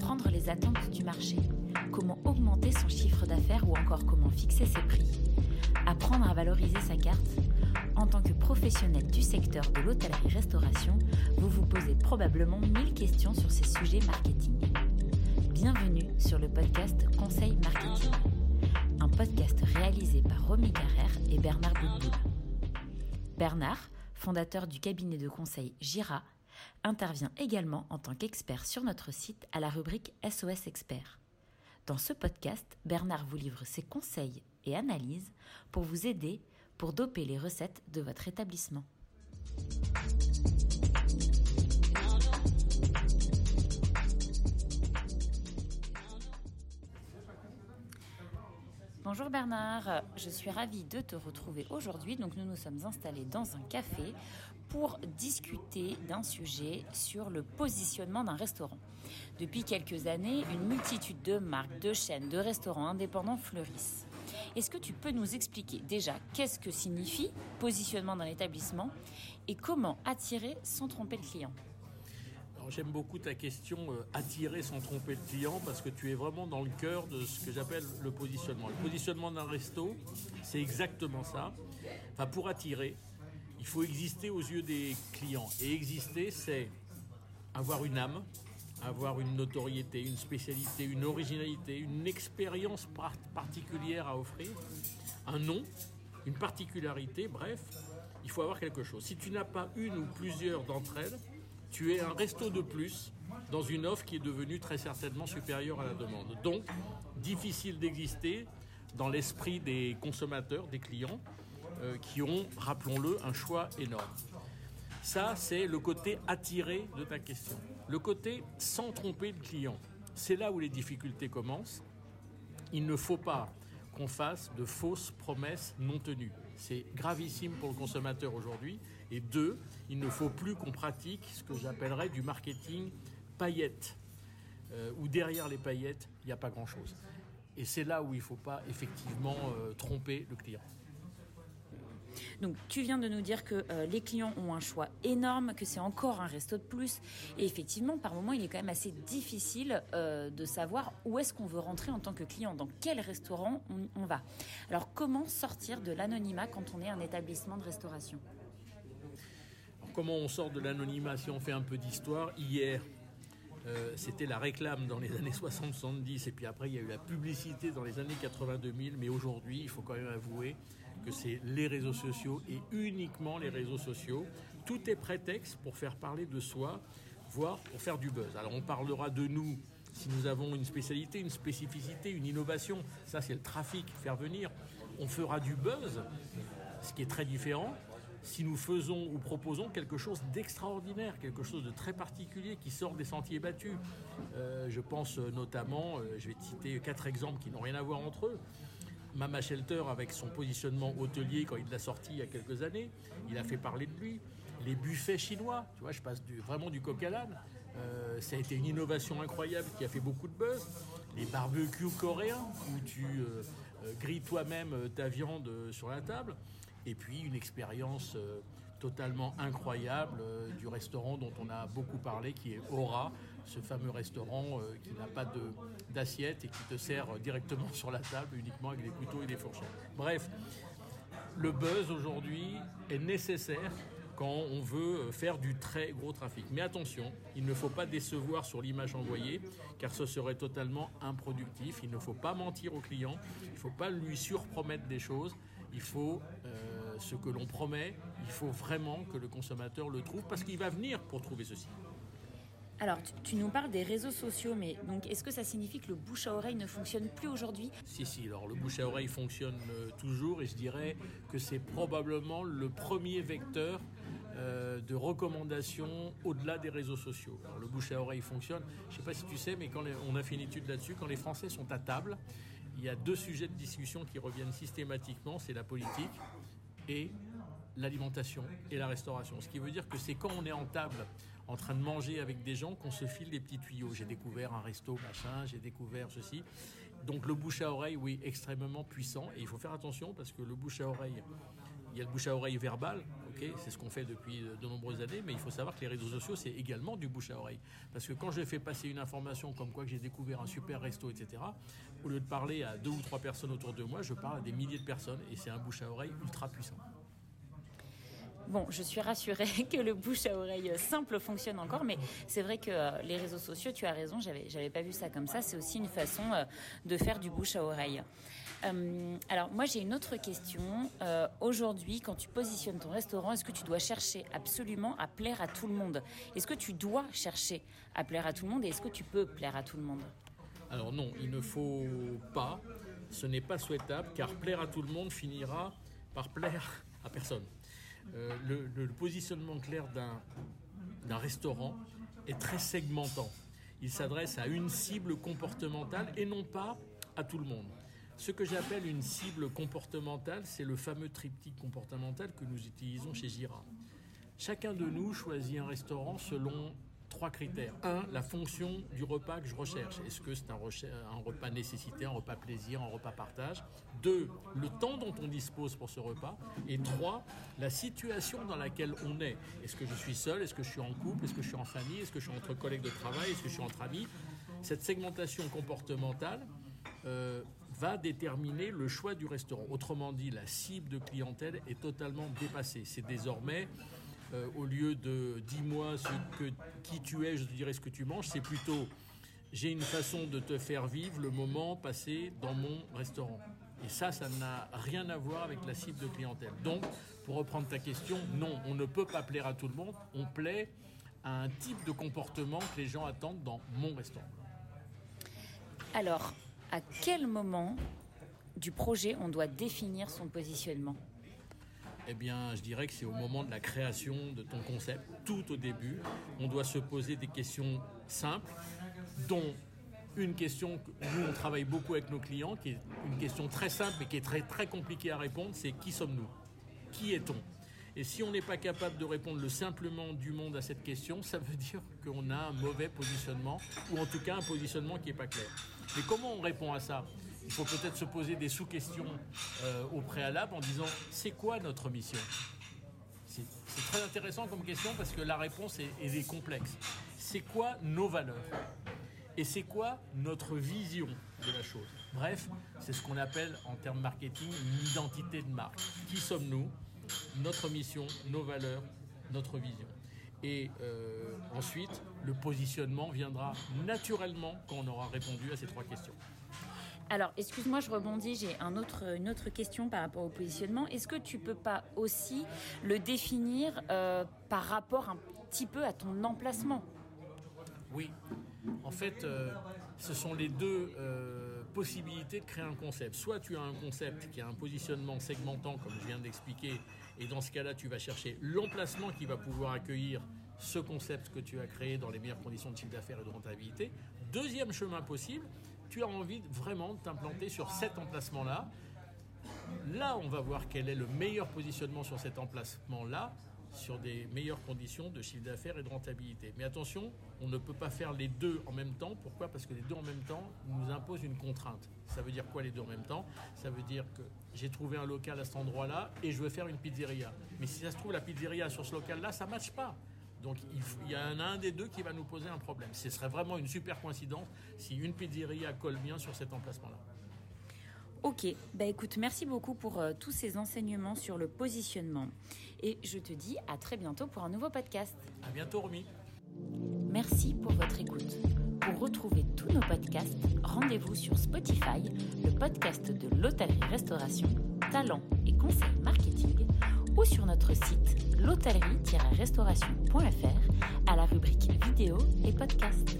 comprendre les attentes du marché, comment augmenter son chiffre d'affaires ou encore comment fixer ses prix, apprendre à valoriser sa carte. En tant que professionnel du secteur de l'hôtellerie-restauration, vous vous posez probablement 1000 questions sur ces sujets marketing. Bienvenue sur le podcast Conseil Marketing, un podcast réalisé par Romy Carrère et Bernard Goupot. Bernard, fondateur du cabinet de conseil Jira, intervient également en tant qu'expert sur notre site à la rubrique SOS Experts. Dans ce podcast, Bernard vous livre ses conseils et analyses pour vous aider pour doper les recettes de votre établissement. Bonjour Bernard, je suis ravie de te retrouver aujourd'hui. Donc nous nous sommes installés dans un café pour discuter d'un sujet sur le positionnement d'un restaurant. Depuis quelques années, une multitude de marques, de chaînes, de restaurants indépendants fleurissent. Est-ce que tu peux nous expliquer déjà qu'est-ce que signifie positionnement d'un établissement et comment attirer sans tromper le client ? Alors, j'aime beaucoup ta question attirer sans tromper le client parce que tu es vraiment dans le cœur de ce que j'appelle le positionnement. Le positionnement d'un resto, c'est exactement ça. Enfin, pour attirer, il faut exister aux yeux des clients. Et exister, c'est avoir une âme, avoir une notoriété, une spécialité, une originalité, une expérience particulière à offrir, un nom, une particularité, bref, il faut avoir quelque chose. Si tu n'as pas une ou plusieurs d'entre elles, tu es un resto de plus dans une offre qui est devenue très certainement supérieure à la demande. Donc, difficile d'exister dans l'esprit des consommateurs, des clients, qui ont, rappelons-le, un choix énorme. Ça, c'est le côté attiré de ta question. Le côté sans tromper le client, c'est là où les difficultés commencent. Il ne faut pas qu'on fasse de fausses promesses non tenues. C'est gravissime pour le consommateur aujourd'hui. Et deux, il ne faut plus qu'on pratique ce que j'appellerais du marketing paillettes, où derrière les paillettes, il n'y a pas grand-chose. Et c'est là où il ne faut pas effectivement tromper le client. Donc, tu viens de nous dire que les clients ont un choix énorme, que c'est encore un resto de plus. Et effectivement, par moment, il est quand même assez difficile de savoir où est-ce qu'on veut rentrer en tant que client, dans quel restaurant on va. Alors, comment sortir de l'anonymat quand on est un établissement de restauration ? Alors, comment on sort de l'anonymat ? Si on fait un peu d'histoire, hier, c'était la réclame dans les années 60-70, et puis après, il y a eu la publicité dans les années 80-2000. Mais aujourd'hui, il faut quand même avouer que c'est les réseaux sociaux et uniquement les réseaux sociaux. Tout est prétexte pour faire parler de soi, voire pour faire du buzz. Alors on parlera de nous si nous avons une spécialité, une spécificité, une innovation. Ça, c'est le trafic, faire venir. On fera du buzz, ce qui est très différent, si nous faisons ou proposons quelque chose d'extraordinaire, quelque chose de très particulier qui sort des sentiers battus. Je pense notamment, je vais te citer 4 exemples qui n'ont rien à voir entre eux. Mama Shelter, avec son positionnement hôtelier, quand il l'a sorti il y a quelques années, il a fait parler de lui. Les buffets chinois, tu vois, je passe vraiment du coq à l'âne. Ça a été une innovation incroyable qui a fait beaucoup de buzz. Les barbecues coréens, où tu grilles toi-même ta viande sur la table. Et puis une expérience totalement incroyable du restaurant dont on a beaucoup parlé, qui est Aura, ce fameux restaurant qui n'a pas d'assiette et qui te sert directement sur la table, uniquement avec des couteaux et des fourchettes. Bref, le buzz aujourd'hui est nécessaire quand on veut faire du très gros trafic. Mais attention, il ne faut pas décevoir sur l'image envoyée, car ce serait totalement improductif. Il ne faut pas mentir au client, il ne faut pas lui surpromettre des choses. Il faut ce que l'on promet, il faut vraiment que le consommateur le trouve parce qu'il va venir pour trouver ceci. Alors, tu nous parles des réseaux sociaux, mais donc, est-ce que ça signifie que le bouche à oreille ne fonctionne plus aujourd'hui ? Si, alors le bouche à oreille fonctionne toujours et je dirais que c'est probablement le premier vecteur de recommandations au-delà des réseaux sociaux. Alors, le bouche à oreille fonctionne, je ne sais pas si tu sais, mais quand on a fait une étude là-dessus, quand les Français sont à table, il y a 2 sujets de discussion qui reviennent systématiquement, c'est la politique et l'alimentation et la restauration. Ce qui veut dire que c'est quand on est en table, en train de manger avec des gens, qu'on se file des petits tuyaux. J'ai découvert un resto, machin, j'ai découvert ceci. Donc le bouche à oreille, oui, extrêmement puissant. Et il faut faire attention parce que le bouche à oreille Il y a le bouche à oreille verbal, okay, c'est ce qu'on fait depuis de nombreuses années, mais il faut savoir que les réseaux sociaux, c'est également du bouche à oreille. Parce que quand je fais passer une information comme quoi que j'ai découvert un super resto, etc., au lieu de parler à 2 ou 3 personnes autour de moi, je parle à des milliers de personnes et c'est un bouche à oreille ultra puissant. Bon, je suis rassurée que le bouche à oreille simple fonctionne encore, mais c'est vrai que les réseaux sociaux, tu as raison, j'avais pas vu ça comme ça, c'est aussi une façon de faire du bouche à oreille. Alors moi j'ai une autre question. Aujourd'hui, quand tu positionnes ton restaurant, est-ce que tu dois chercher absolument à plaire à tout le monde? Est-ce que tu dois chercher à plaire à tout le monde et est-ce que tu peux plaire à tout le monde? Alors non, il ne faut pas, ce n'est pas souhaitable, car plaire à tout le monde finira par plaire à personne. Le positionnement clair d'un restaurant est très segmentant. Il s'adresse à une cible comportementale et non pas à tout le monde. Ce que j'appelle une cible comportementale, c'est le fameux triptyque comportemental que nous utilisons chez Jira. Chacun de nous choisit un restaurant selon 3 critères. 1, la fonction du repas que je recherche. Est-ce que c'est un repas nécessité, un repas plaisir, un repas partage? 2, le temps dont on dispose pour ce repas. Et 3, la situation dans laquelle on est. Est-ce que je suis seul? Est-ce que je suis en couple? Est-ce que je suis en famille? Est-ce que je suis entre collègues de travail? Est-ce que je suis entre amis? Cette segmentation comportementale va déterminer le choix du restaurant. Autrement dit, la cible de clientèle est totalement dépassée. C'est désormais, au lieu de « dis-moi qui tu es, je te dirai ce que tu manges », c'est plutôt « j'ai une façon de te faire vivre le moment passé dans mon restaurant ». Et ça n'a rien à voir avec la cible de clientèle. Donc, pour reprendre ta question, non, on ne peut pas plaire à tout le monde, on plaît à un type de comportement que les gens attendent dans mon restaurant. Alors, à quel moment du projet on doit définir son positionnement? Eh bien, je dirais que c'est au moment de la création de ton concept, tout au début. On doit se poser des questions simples, dont une question que nous, on travaille beaucoup avec nos clients, qui est une question très simple mais qui est très, très compliquée à répondre, c'est qui sommes-nous? Qui est-on? Et si on n'est pas capable de répondre le simplement du monde à cette question, ça veut dire qu'on a un mauvais positionnement, ou en tout cas un positionnement qui n'est pas clair. Mais comment on répond à ça? Il faut peut-être se poser des sous-questions au préalable en disant « c'est quoi notre mission ?» C'est très intéressant comme question parce que la réponse est complexe. C'est quoi nos valeurs? Et c'est quoi notre vision de la chose? Bref, c'est ce qu'on appelle en termes marketing une identité de marque. Qui sommes-nous? Notre mission, nos valeurs, notre vision. Et ensuite, le positionnement viendra naturellement quand on aura répondu à ces 3 questions. Alors, excuse-moi, je rebondis, j'ai une autre question par rapport au positionnement. Est-ce que tu peux pas aussi le définir par rapport un petit peu à ton emplacement? Oui. En fait, ce sont les 2 possibilités de créer un concept. Soit tu as un concept qui a un positionnement segmentant, comme je viens d'expliquer, et dans ce cas-là, tu vas chercher l'emplacement qui va pouvoir accueillir ce concept que tu as créé dans les meilleures conditions de chiffre d'affaires et de rentabilité. Deuxième chemin possible, tu as envie vraiment de t'implanter sur cet emplacement-là. Là, on va voir quel est le meilleur positionnement sur cet emplacement-là, sur des meilleures conditions de chiffre d'affaires et de rentabilité. Mais attention, on ne peut pas faire les 2 en même temps. Pourquoi? Parce que les 2 en même temps nous imposent une contrainte. Ça veut dire quoi, les 2 en même temps? Ça veut dire que j'ai trouvé un local à cet endroit-là et je veux faire une pizzeria. Mais si ça se trouve, la pizzeria sur ce local-là, ça ne matche pas. Donc il y en a un des 2 qui va nous poser un problème. Ce serait vraiment une super coïncidence si une pizzeria colle bien sur cet emplacement-là. Ok, bah écoute, merci beaucoup pour tous ces enseignements sur le positionnement. Et je te dis à très bientôt pour un nouveau podcast. À bientôt, Romy. Merci pour votre écoute. Pour retrouver tous nos podcasts, rendez-vous sur Spotify, le podcast de l'hôtellerie-restauration, talents et conseils marketing, ou sur notre site l'hôtellerie-restauration.fr à la rubrique vidéo et podcasts.